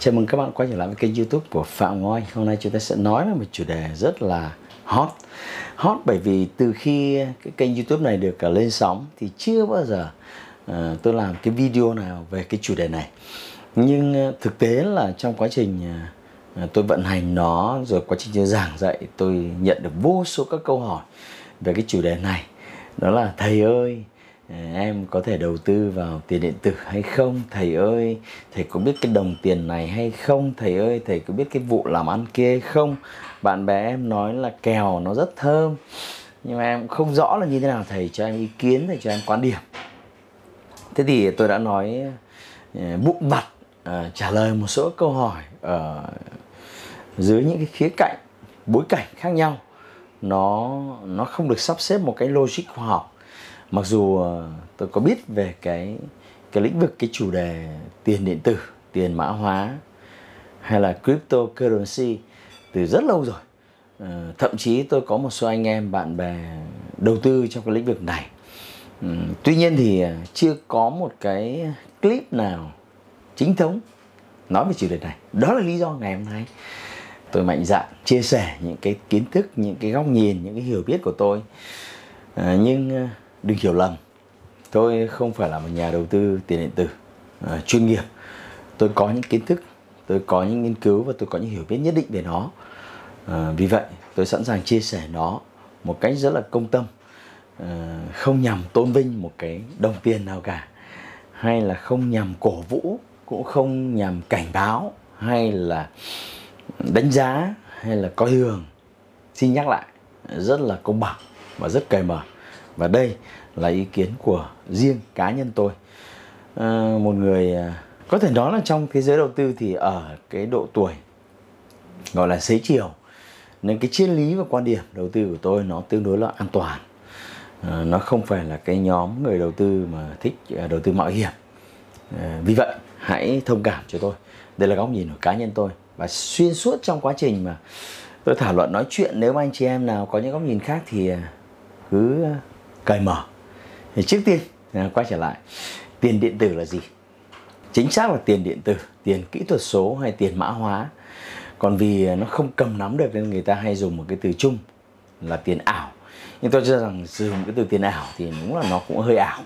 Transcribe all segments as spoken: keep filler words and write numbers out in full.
Chào mừng các bạn quay trở lại với kênh YouTube của Phạm Ngôi. Hôm nay chúng ta sẽ nói là một chủ đề rất là hot. Hot bởi vì từ khi cái kênh YouTube này được lên sóng thì chưa bao giờ uh, tôi làm cái video nào về cái chủ đề này. Nhưng uh, thực tế là trong quá trình uh, tôi vận hành nó, rồi quá trình giảng dạy, tôi nhận được vô số các câu hỏi về cái chủ đề này. Đó là: thầy ơi, em có thể đầu tư vào tiền điện tử hay không? Thầy ơi, thầy có biết cái đồng tiền này hay không? Thầy ơi, thầy có biết cái vụ làm ăn kia hay không? Bạn bè em nói là kèo nó rất thơm, nhưng mà em không rõ là như thế nào. Thầy cho em ý kiến, thầy cho em quan điểm. Thế thì tôi đã nói bụng bặt uh, trả lời một số câu hỏi ở dưới những cái khía cạnh, bối cảnh khác nhau. Nó, nó không được sắp xếp một cái logic khoa học. Mặc dù tôi có biết về cái cái lĩnh vực, cái chủ đề tiền điện tử, tiền mã hóa hay là cryptocurrency từ rất lâu rồi. Thậm chí tôi có một số anh em bạn bè đầu tư trong cái lĩnh vực này. Tuy nhiên thì chưa có một cái clip nào chính thống nói về chủ đề này. Đó là lý do ngày hôm nay tôi mạnh dạn chia sẻ những cái kiến thức, những cái góc nhìn, những cái hiểu biết của tôi. Nhưng đừng hiểu lầm, tôi không phải là một nhà đầu tư tiền điện tử uh, chuyên nghiệp. Tôi có những kiến thức, tôi có những nghiên cứu và tôi có những hiểu biết nhất định về nó. Uh, vì vậy, tôi sẵn sàng chia sẻ nó một cách rất là công tâm, uh, không nhằm tôn vinh một cái đồng tiền nào cả, hay là không nhằm cổ vũ, cũng không nhằm cảnh báo, hay là đánh giá, hay là coi thường. Xin nhắc lại, rất là công bằng và rất cởi mở. Và đây là ý kiến của riêng cá nhân tôi. À, một người có thể nói là trong thế giới đầu tư thì ở cái độ tuổi gọi là xế chiều, nên cái triết lý và quan điểm đầu tư của tôi nó tương đối là an toàn. À, nó không phải là cái nhóm người đầu tư mà thích đầu tư mạo hiểm. À, vì vậy hãy thông cảm cho tôi. Đây là góc nhìn của cá nhân tôi. Và xuyên suốt trong quá trình mà tôi thảo luận nói chuyện, nếu mà anh chị em nào có những góc nhìn khác thì cứ cởi mở. Thì trước tiên quay trở lại, tiền điện tử là gì? Chính xác là tiền điện tử, tiền kỹ thuật số hay tiền mã hóa. Còn vì nó không cầm nắm được nên người ta hay dùng một cái từ chung là tiền ảo. Nhưng tôi cho rằng sử dụng cái từ tiền ảo thì đúng là nó cũng hơi ảo,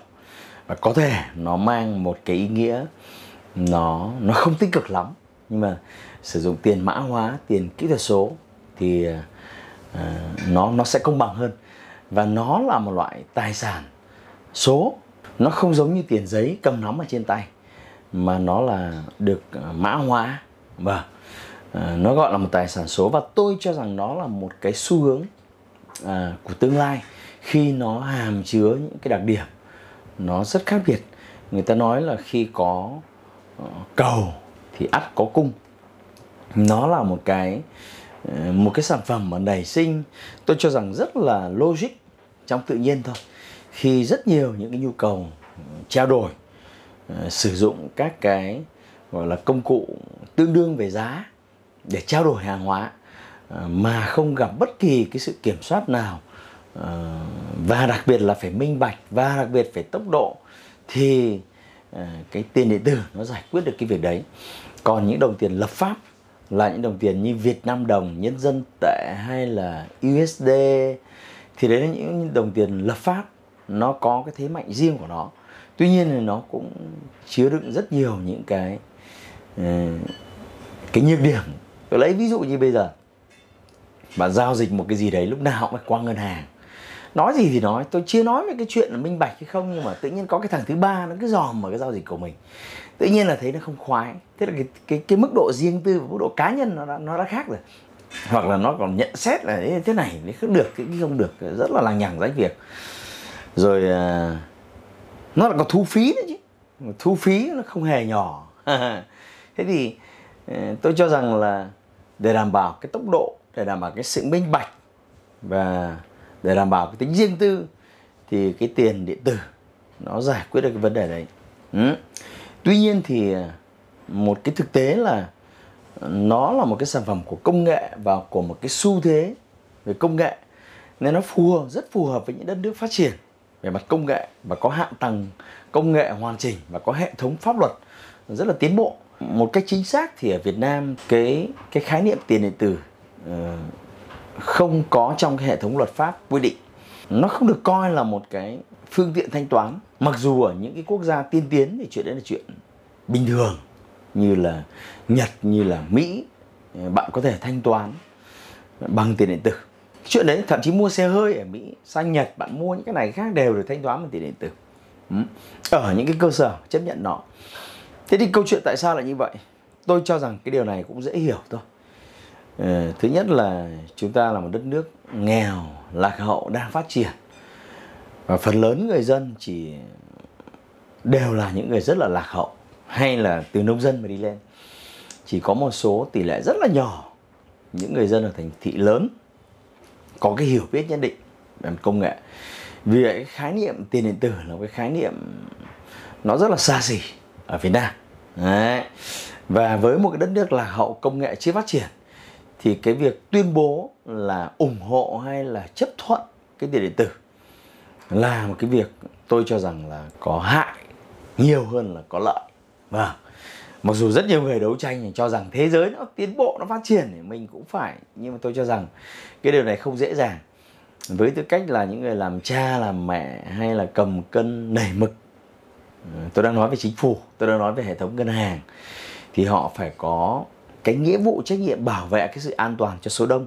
và có thể nó mang một cái ý nghĩa nó nó không tích cực lắm. Nhưng mà sử dụng tiền mã hóa, tiền kỹ thuật số thì uh, nó nó sẽ công bằng hơn. Và nó là một loại tài sản số. Nó không giống như tiền giấy cầm nắm ở trên tay, mà nó là được mã hóa. Và nó gọi là một tài sản số. Và tôi cho rằng nó là một cái xu hướng à, của tương lai, khi nó hàm chứa những cái đặc điểm nó rất khác biệt. Người ta nói là khi có cầu thì ắt có cung. Nó là một cái một cái sản phẩm mà nảy sinh, tôi cho rằng rất là logic, trong tự nhiên thôi. Khi rất nhiều những cái nhu cầu trao đổi, sử dụng các cái gọi là công cụ tương đương về giá để trao đổi hàng hóa mà không gặp bất kỳ cái sự kiểm soát nào, và đặc biệt là phải minh bạch, và đặc biệt phải tốc độ, thì cái tiền điện tử nó giải quyết được cái việc đấy. Còn những đồng tiền lập pháp là những đồng tiền như Việt Nam đồng, nhân dân tệ hay là u ét đê, thì đấy là những đồng tiền lập pháp, nó có cái thế mạnh riêng của nó. Tuy nhiên là nó cũng chứa đựng rất nhiều những cái cái nhược điểm. Tôi lấy ví dụ như bây giờ bạn giao dịch một cái gì đấy, lúc nào cũng phải qua ngân hàng. Nói gì thì nói, tôi chưa nói về cái chuyện là minh bạch hay không, nhưng mà tự nhiên có cái thằng thứ ba nó cứ dòm vào cái giao dịch của mình, tự nhiên là thấy nó không khoái. Thế là cái cái cái mức độ riêng tư và mức độ cá nhân nó đã, nó đã khác rồi. Hoặc là nó còn nhận xét là thế này thì không được, cái không được, rất là lằng nhằng rách việc. Rồi nó lại còn thu phí nữa chứ, thu phí nó không hề nhỏ. Thế thì tôi cho rằng là để đảm bảo cái tốc độ, để đảm bảo cái sự minh bạch và để đảm bảo cái tính riêng tư, thì cái tiền điện tử nó giải quyết được cái vấn đề đấy. Ừ. Tuy nhiên thì một cái thực tế là nó là một cái sản phẩm của công nghệ và của một cái xu thế về công nghệ, nên nó phù hợp, rất phù hợp với những đất nước phát triển về mặt công nghệ và có hạ tầng công nghệ hoàn chỉnh và có hệ thống pháp luật rất là tiến bộ. Một cách chính xác thì ở Việt Nam cái cái khái niệm tiền điện tử uh, không có trong cái hệ thống luật pháp quy định. Nó không được coi là một cái phương tiện thanh toán. Mặc dù ở những cái quốc gia tiên tiến thì chuyện đấy là chuyện bình thường, như là Nhật, như là Mỹ, bạn có thể thanh toán bằng tiền điện tử. Chuyện đấy thậm chí mua xe hơi ở Mỹ, sang Nhật bạn mua những cái này khác đều được thanh toán bằng tiền điện tử. Ở những cái cơ sở chấp nhận nó. Thế thì câu chuyện tại sao lại như vậy? Tôi cho rằng cái điều này cũng dễ hiểu thôi. Thứ nhất là chúng ta là một đất nước nghèo, lạc hậu, đang phát triển. Và phần lớn người dân chỉ đều là những người rất là lạc hậu, hay là từ nông dân mà đi lên. Chỉ có một số tỷ lệ rất là nhỏ những người dân ở thành thị lớn có cái hiểu biết nhất định về công nghệ. Vì vậy cái khái niệm tiền điện tử là cái khái niệm nó rất là xa xỉ ở Việt Nam. Đấy. Và với một cái đất nước lạc hậu, công nghệ chưa phát triển, thì cái việc tuyên bố là ủng hộ hay là chấp thuận cái tiền điện tử là một cái việc tôi cho rằng là có hại nhiều hơn là có lợi. Vâng. Mặc dù rất nhiều người đấu tranh cho rằng thế giới nó tiến bộ, nó phát triển thì mình cũng phải, nhưng mà tôi cho rằng cái điều này không dễ dàng. Với tư cách là những người làm cha, làm mẹ hay là cầm cân nảy mực, tôi đang nói về chính phủ, tôi đang nói về hệ thống ngân hàng, thì họ phải có cái nghĩa vụ trách nhiệm bảo vệ cái sự an toàn cho số đông.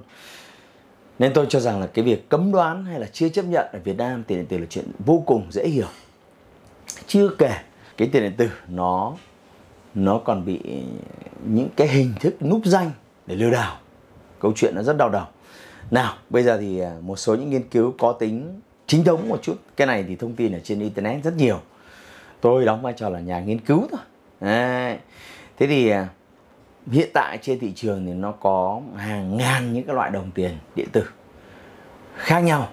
Nên tôi cho rằng là cái việc cấm đoán hay là chưa chấp nhận ở Việt Nam tiền điện tử là chuyện vô cùng dễ hiểu. Chưa kể cái tiền điện tử nó nó còn bị những cái hình thức núp danh để lừa đảo. Câu chuyện nó rất đau đầu. Nào, bây giờ thì một số những nghiên cứu có tính chính thống một chút. Cái này thì thông tin ở trên internet rất nhiều. Tôi đóng vai trò là nhà nghiên cứu thôi. Đấy. Thế thì hiện tại trên thị trường thì nó có hàng ngàn những cái loại đồng tiền điện tử khác nhau.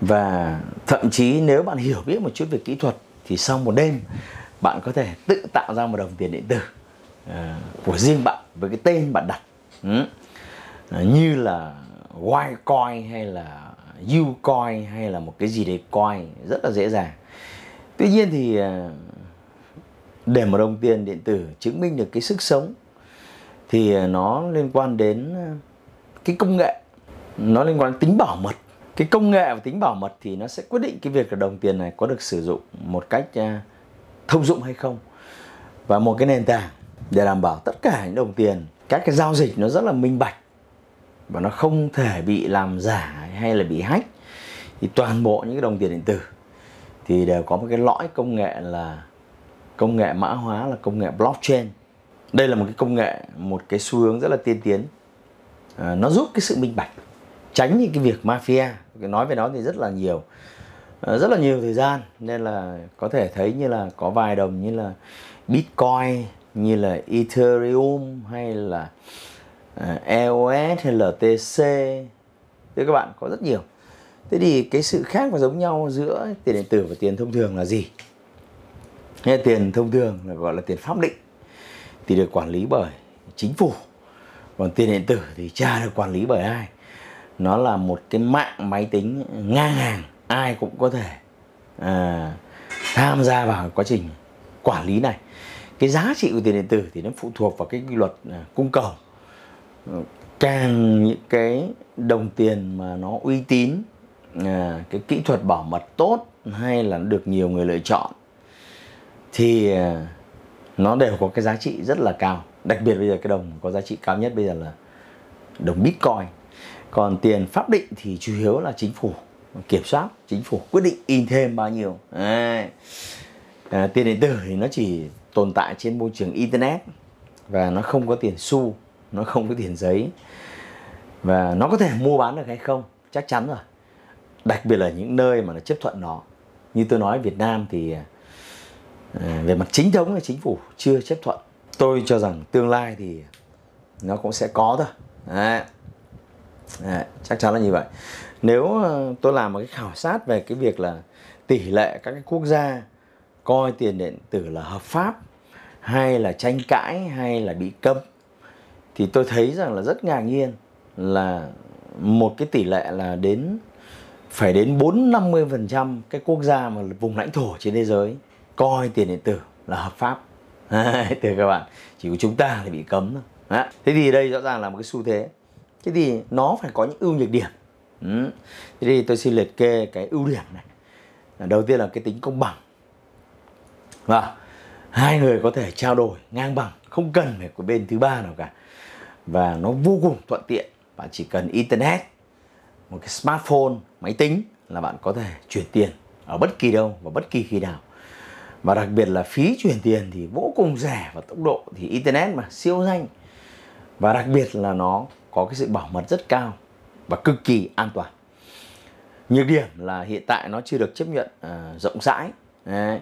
Và thậm chí nếu bạn hiểu biết một chút về kỹ thuật thì sau một đêm bạn có thể tự tạo ra một đồng tiền điện tử của riêng bạn với cái tên bạn đặt. Ừ. Như là Whitecoin hay là Ucoin hay là một cái gì đấy coin rất là dễ dàng. Tuy nhiên thì để một đồng tiền điện tử chứng minh được cái sức sống thì nó liên quan đến cái công nghệ, nó liên quan đến tính bảo mật. Cái công nghệ và tính bảo mật thì nó sẽ quyết định cái việc là đồng tiền này có được sử dụng một cách thông dụng hay không. Và một cái nền tảng để đảm bảo tất cả những đồng tiền, các cái giao dịch nó rất là minh bạch và nó không thể bị làm giả hay là bị hack, thì toàn bộ những cái đồng tiền điện tử thì đều có một cái lõi công nghệ là công nghệ mã hóa, là công nghệ blockchain. Đây là một cái công nghệ, một cái xu hướng rất là tiên tiến. À, nó giúp cái sự minh bạch, tránh những cái việc mafia. Nói về nó thì rất là nhiều, à, rất là nhiều thời gian. Nên là có thể thấy như là có vài đồng như là Bitcoin, như là Ethereum hay là à, e o ét hay lờ tê xê. Thế các bạn có rất nhiều. Thế thì cái sự khác và giống nhau giữa tiền điện tử và tiền thông thường là gì? Hay tiền thông thường là gọi là tiền pháp định, thì được quản lý bởi chính phủ. Còn tiền điện tử thì chả được quản lý bởi ai. Nó là một cái mạng máy tính ngang hàng. Ai cũng có thể à, tham gia vào quá trình quản lý này. Cái giá trị của tiền điện tử thì nó phụ thuộc vào cái quy luật cung cầu. Càng những cái đồng tiền mà nó uy tín, à, cái kỹ thuật bảo mật tốt, hay là được nhiều người lựa chọn, thì à, nó đều có cái giá trị rất là cao. Đặc biệt bây giờ cái đồng có giá trị cao nhất bây giờ là đồng Bitcoin. Còn tiền pháp định thì chủ yếu là chính phủ kiểm soát, chính phủ quyết định in thêm bao nhiêu. à, à, Tiền điện tử thì nó chỉ tồn tại trên môi trường internet, và nó không có tiền xu, nó không có tiền giấy. Và nó có thể mua bán được hay không? Chắc chắn rồi. Đặc biệt là những nơi mà nó chấp thuận nó. Như tôi nói, Việt Nam thì về mặt chính thống là chính phủ chưa chấp thuận. Tôi cho rằng tương lai thì nó cũng sẽ có thôi. Đấy. Đấy, chắc chắn là như vậy. Nếu tôi làm một cái khảo sát về cái việc là tỷ lệ các cái quốc gia coi tiền điện tử là hợp pháp hay là tranh cãi hay là bị cấm, thì tôi thấy rằng là rất ngạc nhiên là một cái tỷ lệ là đến phải đến bốn mươi đến năm mươi phần trăm cái quốc gia mà vùng lãnh thổ trên thế giới coi tiền điện tử là hợp pháp. từ các bạn, chỉ có chúng ta thì bị cấm thôi. Đấy. Thế thì đây rõ ràng là một cái xu thế. Thế thì nó phải có những ưu nhược điểm. Ừ. Thế thì tôi xin liệt kê cái ưu điểm này. Đầu tiên là cái tính công bằng. Và hai người có thể trao đổi ngang bằng, không cần phải của bên thứ ba nào cả. Và nó vô cùng thuận tiện. Bạn chỉ cần internet, một cái smartphone, máy tính là bạn có thể chuyển tiền ở bất kỳ đâu và bất kỳ khi nào. Và đặc biệt là phí chuyển tiền thì vô cùng rẻ, và tốc độ thì internet mà siêu nhanh. Và đặc biệt là nó có cái sự bảo mật rất cao và cực kỳ an toàn. Nhược điểm là hiện tại nó chưa được chấp nhận uh, rộng rãi. Đấy.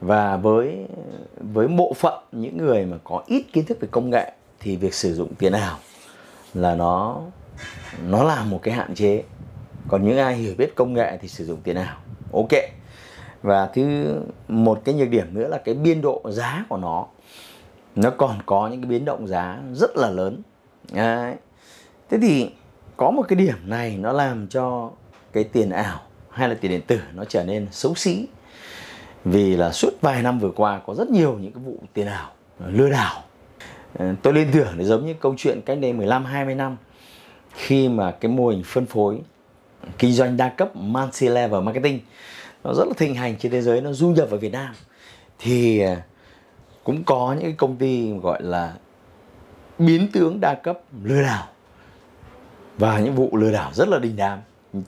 Và với với bộ phận những người mà có ít kiến thức về công nghệ thì việc sử dụng tiền ảo là nó nó là một cái hạn chế. Còn những ai hiểu biết công nghệ thì sử dụng tiền ảo ok. Và thứ một cái nhược điểm nữa là cái biên độ giá của nó, nó còn có những cái biến động giá rất là lớn. Đấy. Thế thì có một cái điểm này nó làm cho cái tiền ảo hay là tiền điện tử nó trở nên xấu xí. Vì là suốt vài năm vừa qua có rất nhiều những cái vụ tiền ảo lừa đảo. Tôi liên tưởng nó giống như câu chuyện cách đây mười lăm hai mươi năm, khi mà cái mô hình phân phối kinh doanh đa cấp multi-level marketing nó rất là thịnh hành trên thế giới, nó du nhập vào Việt Nam. Thì cũng có những công ty gọi là biến tướng đa cấp lừa đảo, và những vụ lừa đảo rất là đình đám.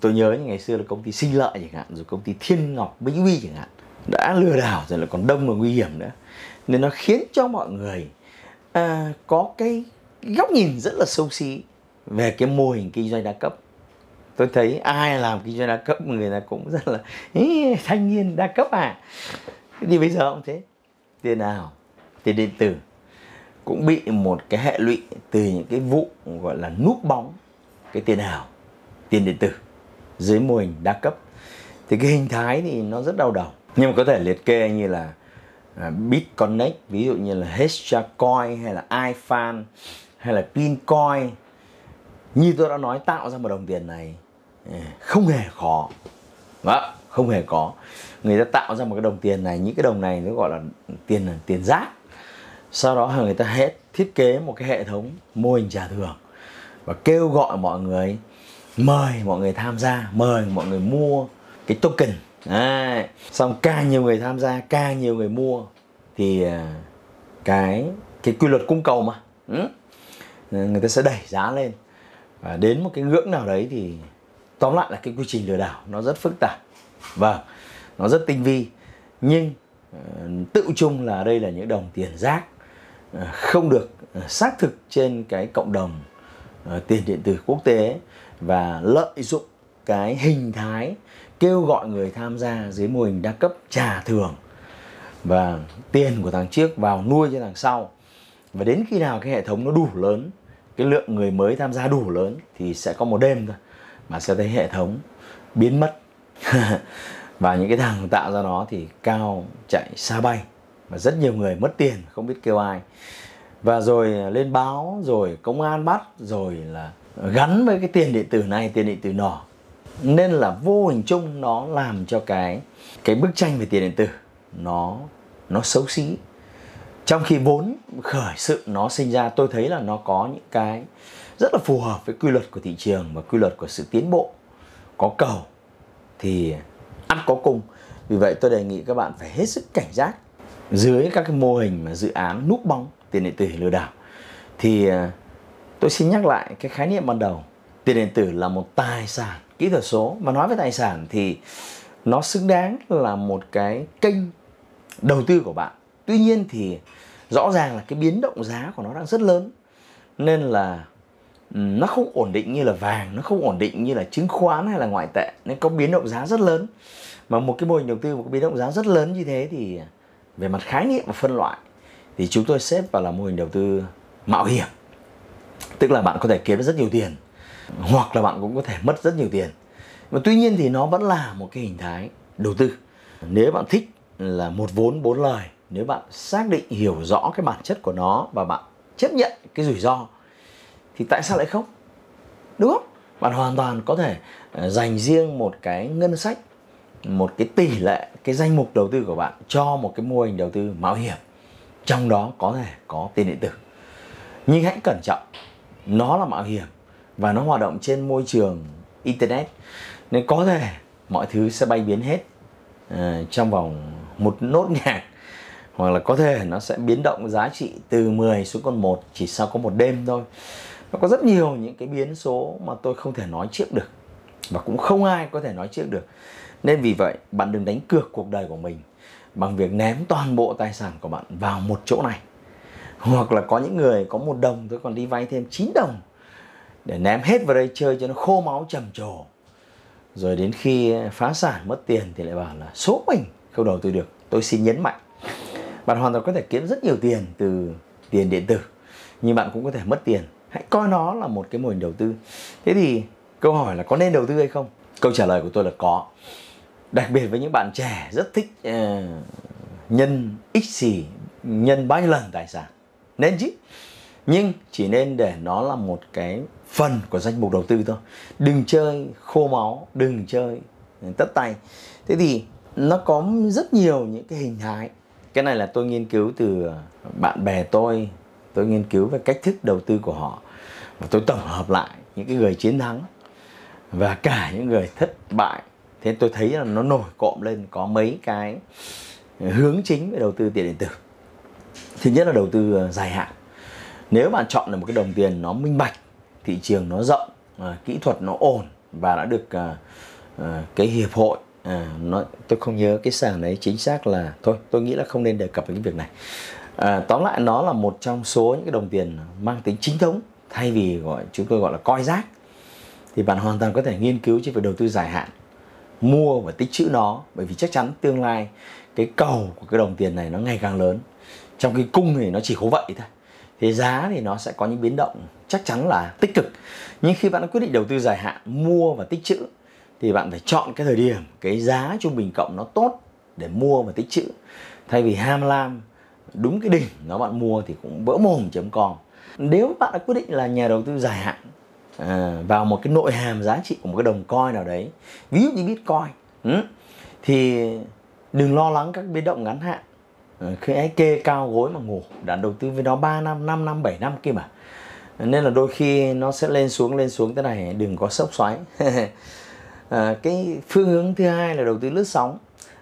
Tôi nhớ như ngày xưa là công ty Sinh Lợi chẳng hạn, rồi công ty Thiên Ngọc Minh Uy chẳng hạn, đã lừa đảo rồi lại còn đông và nguy hiểm nữa. Nên nó khiến cho mọi người à, có cái góc nhìn rất là xấu xí về cái mô hình kinh doanh đa cấp. Tôi thấy ai làm kinh doanh đa cấp người ta cũng rất là ý, thanh niên đa cấp à. Thế thì bây giờ cũng thế, tiền ảo, tiền điện tử cũng bị một cái hệ lụy từ những cái vụ gọi là núp bóng cái tiền ảo, tiền điện tử dưới mô hình đa cấp. Thì cái hình thái thì nó rất đau đầu. Nhưng mà có thể liệt kê như là BitConnect, ví dụ như là Hashcoin hay là iCoin hay là PinCoin. Như tôi đã nói, tạo ra một đồng tiền này không hề khó. Đó, không hề khó. Người ta tạo ra một cái đồng tiền này, những cái đồng này nó gọi là tiền tiền rác. Sau đó người ta hết thiết kế một cái hệ thống mô hình trả thưởng và kêu gọi mọi người, mời mọi người tham gia, mời mọi người mua cái token. Đấy. Xong càng nhiều người tham gia, càng nhiều người mua thì cái cái quy luật cung cầu mà ừ. người ta sẽ đẩy giá lên, và đến một cái ngưỡng nào đấy thì tóm lại là cái quy trình lừa đảo nó rất phức tạp và nó rất tinh vi. Nhưng tự chung là đây là những đồng tiền rác không được xác thực trên cái cộng đồng tiền điện tử quốc tế, và lợi dụng cái hình thái kêu gọi người tham gia dưới mô hình đa cấp trả thưởng và tiền của thằng trước vào nuôi cho thằng sau. Và đến khi nào cái hệ thống nó đủ lớn, cái lượng người mới tham gia đủ lớn thì sẽ có một đêm thôi mà sẽ thấy hệ thống biến mất. Và những cái thằng tạo ra nó thì cao chạy xa bay, và rất nhiều người mất tiền không biết kêu ai. Và rồi lên báo, rồi công an bắt, rồi là gắn với cái tiền điện tử này, tiền điện tử nọ. Nên là vô hình chung nó làm cho cái cái bức tranh về tiền điện tử nó nó xấu xí. Trong khi vốn khởi sự nó sinh ra, tôi thấy là nó có những cái rất là phù hợp với quy luật của thị trường và quy luật của sự tiến bộ. Có cầu thì ăn có cung. Vì vậy tôi đề nghị các bạn phải hết sức cảnh giác dưới các cái mô hình mà dự án núp bóng tiền điện tử lừa đảo. Thì tôi xin nhắc lại cái khái niệm ban đầu, tiền điện tử là một tài sản kỹ thuật số. Mà nói về tài sản thì nó xứng đáng là một cái kênh đầu tư của bạn. Tuy nhiên thì rõ ràng là cái biến động giá của nó đang rất lớn, nên là nó không ổn định như là vàng, nó không ổn định như là chứng khoán hay là ngoại tệ, nên có biến động giá rất lớn. Mà một cái mô hình đầu tư một cái biến động giá rất lớn như thế thì về mặt khái niệm và phân loại thì chúng tôi xếp vào là mô hình đầu tư mạo hiểm. Tức là bạn có thể kiếm rất nhiều tiền, hoặc là bạn cũng có thể mất rất nhiều tiền. Mà tuy nhiên thì nó vẫn là một cái hình thái đầu tư. Nếu bạn thích là một vốn bốn lời, nếu bạn xác định hiểu rõ cái bản chất của nó và bạn chấp nhận cái rủi ro, thì tại sao lại không? Đúng không? Bạn hoàn toàn có thể dành riêng một cái ngân sách, một cái tỷ lệ, cái danh mục đầu tư của bạn cho một cái mô hình đầu tư mạo hiểm. trong đó có thể có tiền điện tử. Nhưng hãy cẩn trọng, nó là mạo hiểm và nó hoạt động trên môi trường Internet, nên có thể mọi thứ sẽ bay biến hết à, trong vòng một nốt nhạc, hoặc là có thể nó sẽ biến động giá trị từ mười xuống còn một chỉ sau có một đêm thôi. Nó có rất nhiều những cái biến số mà tôi không thể nói trước được, và cũng không ai có thể nói trước được. Nên vì vậy bạn đừng đánh cược cuộc đời của mình bằng việc ném toàn bộ tài sản của bạn vào một chỗ này. Hoặc là có những người có một đồng tôi còn đi vay thêm chín đồng để ném hết vào đây chơi cho nó khô máu trầm trồ. Rồi đến khi phá sản mất tiền thì lại bảo là số mình không đầu tư được. Tôi xin nhấn mạnh, bạn hoàn toàn có thể kiếm rất nhiều tiền từ tiền điện tử, nhưng bạn cũng có thể mất tiền. Hãy coi nó là một cái mô hình đầu tư. Thế thì câu hỏi là có nên đầu tư hay không? Câu trả lời của tôi là có. Đặc biệt với những bạn trẻ rất thích uh, nhân x xì, nhân bao nhiêu lần tài sản. Nên chứ. Nhưng chỉ nên để nó là một cái phần của danh mục đầu tư thôi. Đừng chơi khô máu, đừng chơi tất tay. Thế thì nó có rất nhiều những cái hình thái. Cái này là tôi nghiên cứu từ bạn bè tôi. Tôi nghiên cứu về cách thức đầu tư của họ, và tôi tổng hợp lại những cái người chiến thắng và cả những người thất bại. Thế tôi thấy là nó nổi cộm lên có mấy cái hướng chính về đầu tư tiền điện tử. Thứ nhất là đầu tư dài hạn. Nếu bạn chọn được một cái đồng tiền nó minh bạch, thị trường nó rộng, kỹ thuật nó ổn và đã được cái hiệp hội nó, tôi không nhớ cái sàn đấy chính xác là, thôi tôi nghĩ là không nên đề cập đến cái việc này. À, tóm lại nó là một trong số những cái đồng tiền mang tính chính thống, thay vì gọi chúng tôi gọi là coi rác, thì bạn hoàn toàn có thể nghiên cứu trên việc đầu tư dài hạn, mua và tích trữ nó, bởi vì chắc chắn tương lai cái cầu của cái đồng tiền này nó ngày càng lớn, trong khi cung thì nó chỉ có vậy thôi, thì giá thì nó sẽ có những biến động chắc chắn là tích cực. Nhưng khi bạn đã quyết định đầu tư dài hạn, mua và tích trữ, thì bạn phải chọn cái thời điểm cái giá trung bình cộng nó tốt để mua và tích trữ, thay vì ham lam đúng cái đỉnh nó bạn mua thì cũng vỡ mồm chấm com. Nếu bạn đã quyết định là nhà đầu tư dài hạn à, vào một cái nội hàm giá trị của một cái đồng coin nào đấy, ví dụ như Bitcoin, ừ, thì đừng lo lắng các biến động ngắn hạn. À, khi ấy kê cao gối mà ngủ, đã đầu tư với nó ba năm, năm năm, bảy năm kia mà. Nên là đôi khi nó sẽ lên xuống, lên xuống thế này, đừng có sốc xoáy. à, cái phương hướng thứ hai là đầu tư lướt sóng,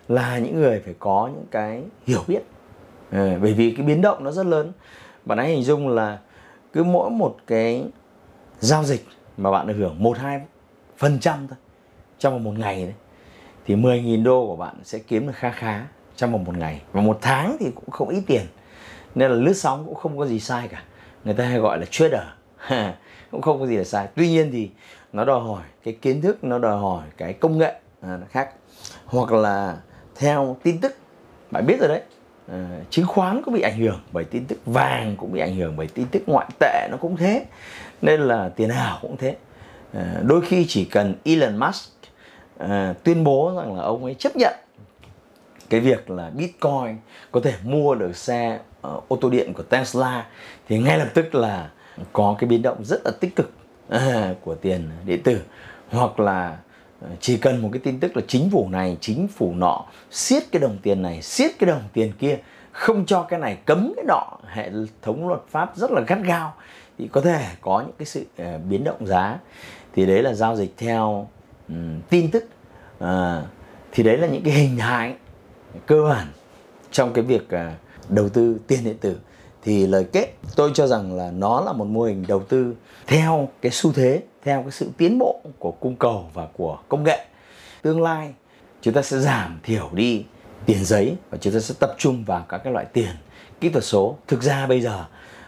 là những người phải có những cái hiểu biết. Ừ, bởi vì cái biến động nó rất lớn. Bạn hãy hình dung là cứ mỗi một cái giao dịch mà bạn được hưởng một đến hai phần trăm thôi trong một ngày đấy, thì mười nghìn đô của bạn sẽ kiếm được khá khá trong một ngày, và một tháng thì cũng không ít tiền. Nên là lướt sóng cũng không có gì sai cả. Người ta hay gọi là trader cũng không có gì là sai. Tuy nhiên thì nó đòi hỏi cái kiến thức, nó đòi hỏi cái công nghệ à, khác. Hoặc là theo tin tức, bạn biết rồi đấy, À, chứng khoán cũng bị ảnh hưởng bởi tin tức, vàng cũng bị ảnh hưởng bởi tin tức, ngoại tệ nó cũng thế. Nên là tiền ảo cũng thế. à, Đôi khi chỉ cần Elon Musk à, tuyên bố rằng là ông ấy chấp nhận cái việc là Bitcoin có thể mua được xe uh, ô tô điện của Tesla, thì ngay lập tức là có cái biến động rất là tích cực à, của tiền điện tử. Hoặc là chỉ cần một cái tin tức là chính phủ này, chính phủ nọ siết cái đồng tiền này, siết cái đồng tiền kia, không cho cái này, cấm cái nọ, hệ thống luật pháp rất là gắt gao, thì có thể có những cái sự uh, biến động giá. Thì đấy là giao dịch theo um, tin tức. uh, Thì đấy là những cái hình thái cơ bản trong cái việc uh, đầu tư tiền điện tử. Thì lời kết, tôi cho rằng là nó là một mô hình đầu tư theo cái xu thế, theo cái sự tiến bộ của cung cầu và của công nghệ. Tương lai chúng ta sẽ giảm thiểu đi tiền giấy và chúng ta sẽ tập trung vào các cái loại tiền kỹ thuật số. Thực ra bây giờ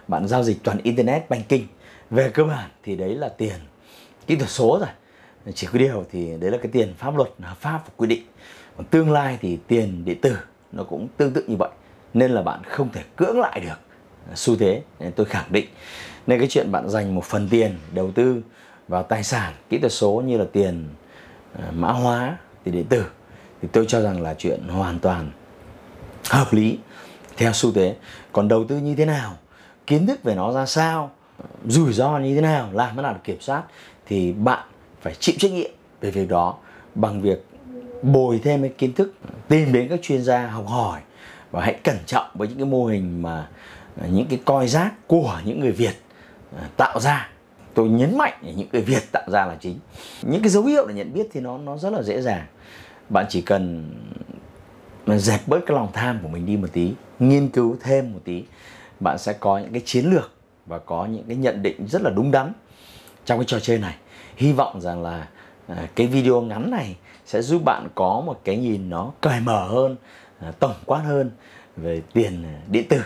bạn giao dịch toàn Internet Banking, về cơ bản thì đấy là tiền kỹ thuật số rồi. Chỉ có điều thì đấy là cái tiền pháp luật, hợp pháp và quy định. Còn tương lai thì tiền điện tử nó cũng tương tự như vậy. Nên là bạn không thể cưỡng lại được xu thế, tôi khẳng định. Nên cái chuyện bạn dành một phần tiền đầu tư vào tài sản kỹ thuật số như là tiền mã hóa, tiền điện tử, thì tôi cho rằng là chuyện hoàn toàn hợp lý theo xu thế. Còn đầu tư như thế nào, kiến thức về nó ra sao, rủi ro như thế nào, làm thế nào để kiểm soát, thì bạn phải chịu trách nhiệm về việc đó bằng việc bồi thêm cái kiến thức, tìm đến các chuyên gia học hỏi, và hãy cẩn trọng với những cái mô hình mà những cái coi rác của những người Việt tạo ra. Tôi nhấn mạnh những người Việt tạo ra là chính. Những cái dấu hiệu để nhận biết thì nó nó rất là dễ dàng. Bạn chỉ cần dẹp bớt cái lòng tham của mình đi một tí, nghiên cứu thêm một tí, bạn sẽ có những cái chiến lược và có những cái nhận định rất là đúng đắn trong cái trò chơi này. Hy vọng rằng là cái video ngắn này sẽ giúp bạn có một cái nhìn nó cởi mở hơn, tổng quát hơn về tiền điện tử.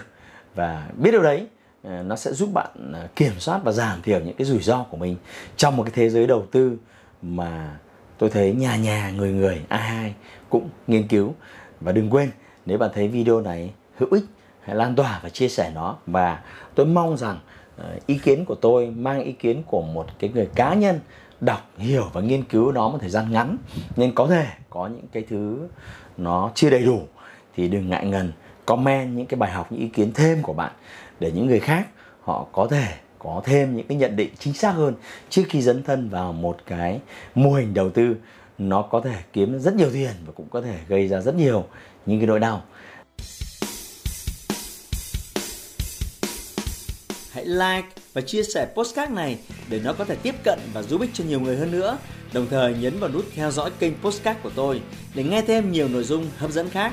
Và biết điều đấy, nó sẽ giúp bạn kiểm soát và giảm thiểu những cái rủi ro của mình trong một cái thế giới đầu tư mà tôi thấy nhà nhà, người người, ai ai cũng nghiên cứu. Và đừng quên, nếu bạn thấy video này hữu ích, hãy lan tỏa và chia sẻ nó. Và tôi mong rằng ý kiến của tôi mang ý kiến của một cái người cá nhân đọc, hiểu và nghiên cứu nó một thời gian ngắn, nên có thể có những cái thứ nó chưa đầy đủ, thì đừng ngại ngần comment những cái bài học, những ý kiến thêm của bạn, để những người khác họ có thể có thêm những cái nhận định chính xác hơn trước khi dấn thân vào một cái mô hình đầu tư nó có thể kiếm rất nhiều tiền và cũng có thể gây ra rất nhiều những cái nỗi đau. Hãy like và chia sẻ podcast này để nó có thể tiếp cận và giúp ích cho nhiều người hơn nữa. Đồng thời nhấn vào nút theo dõi kênh podcast của tôi để nghe thêm nhiều nội dung hấp dẫn khác.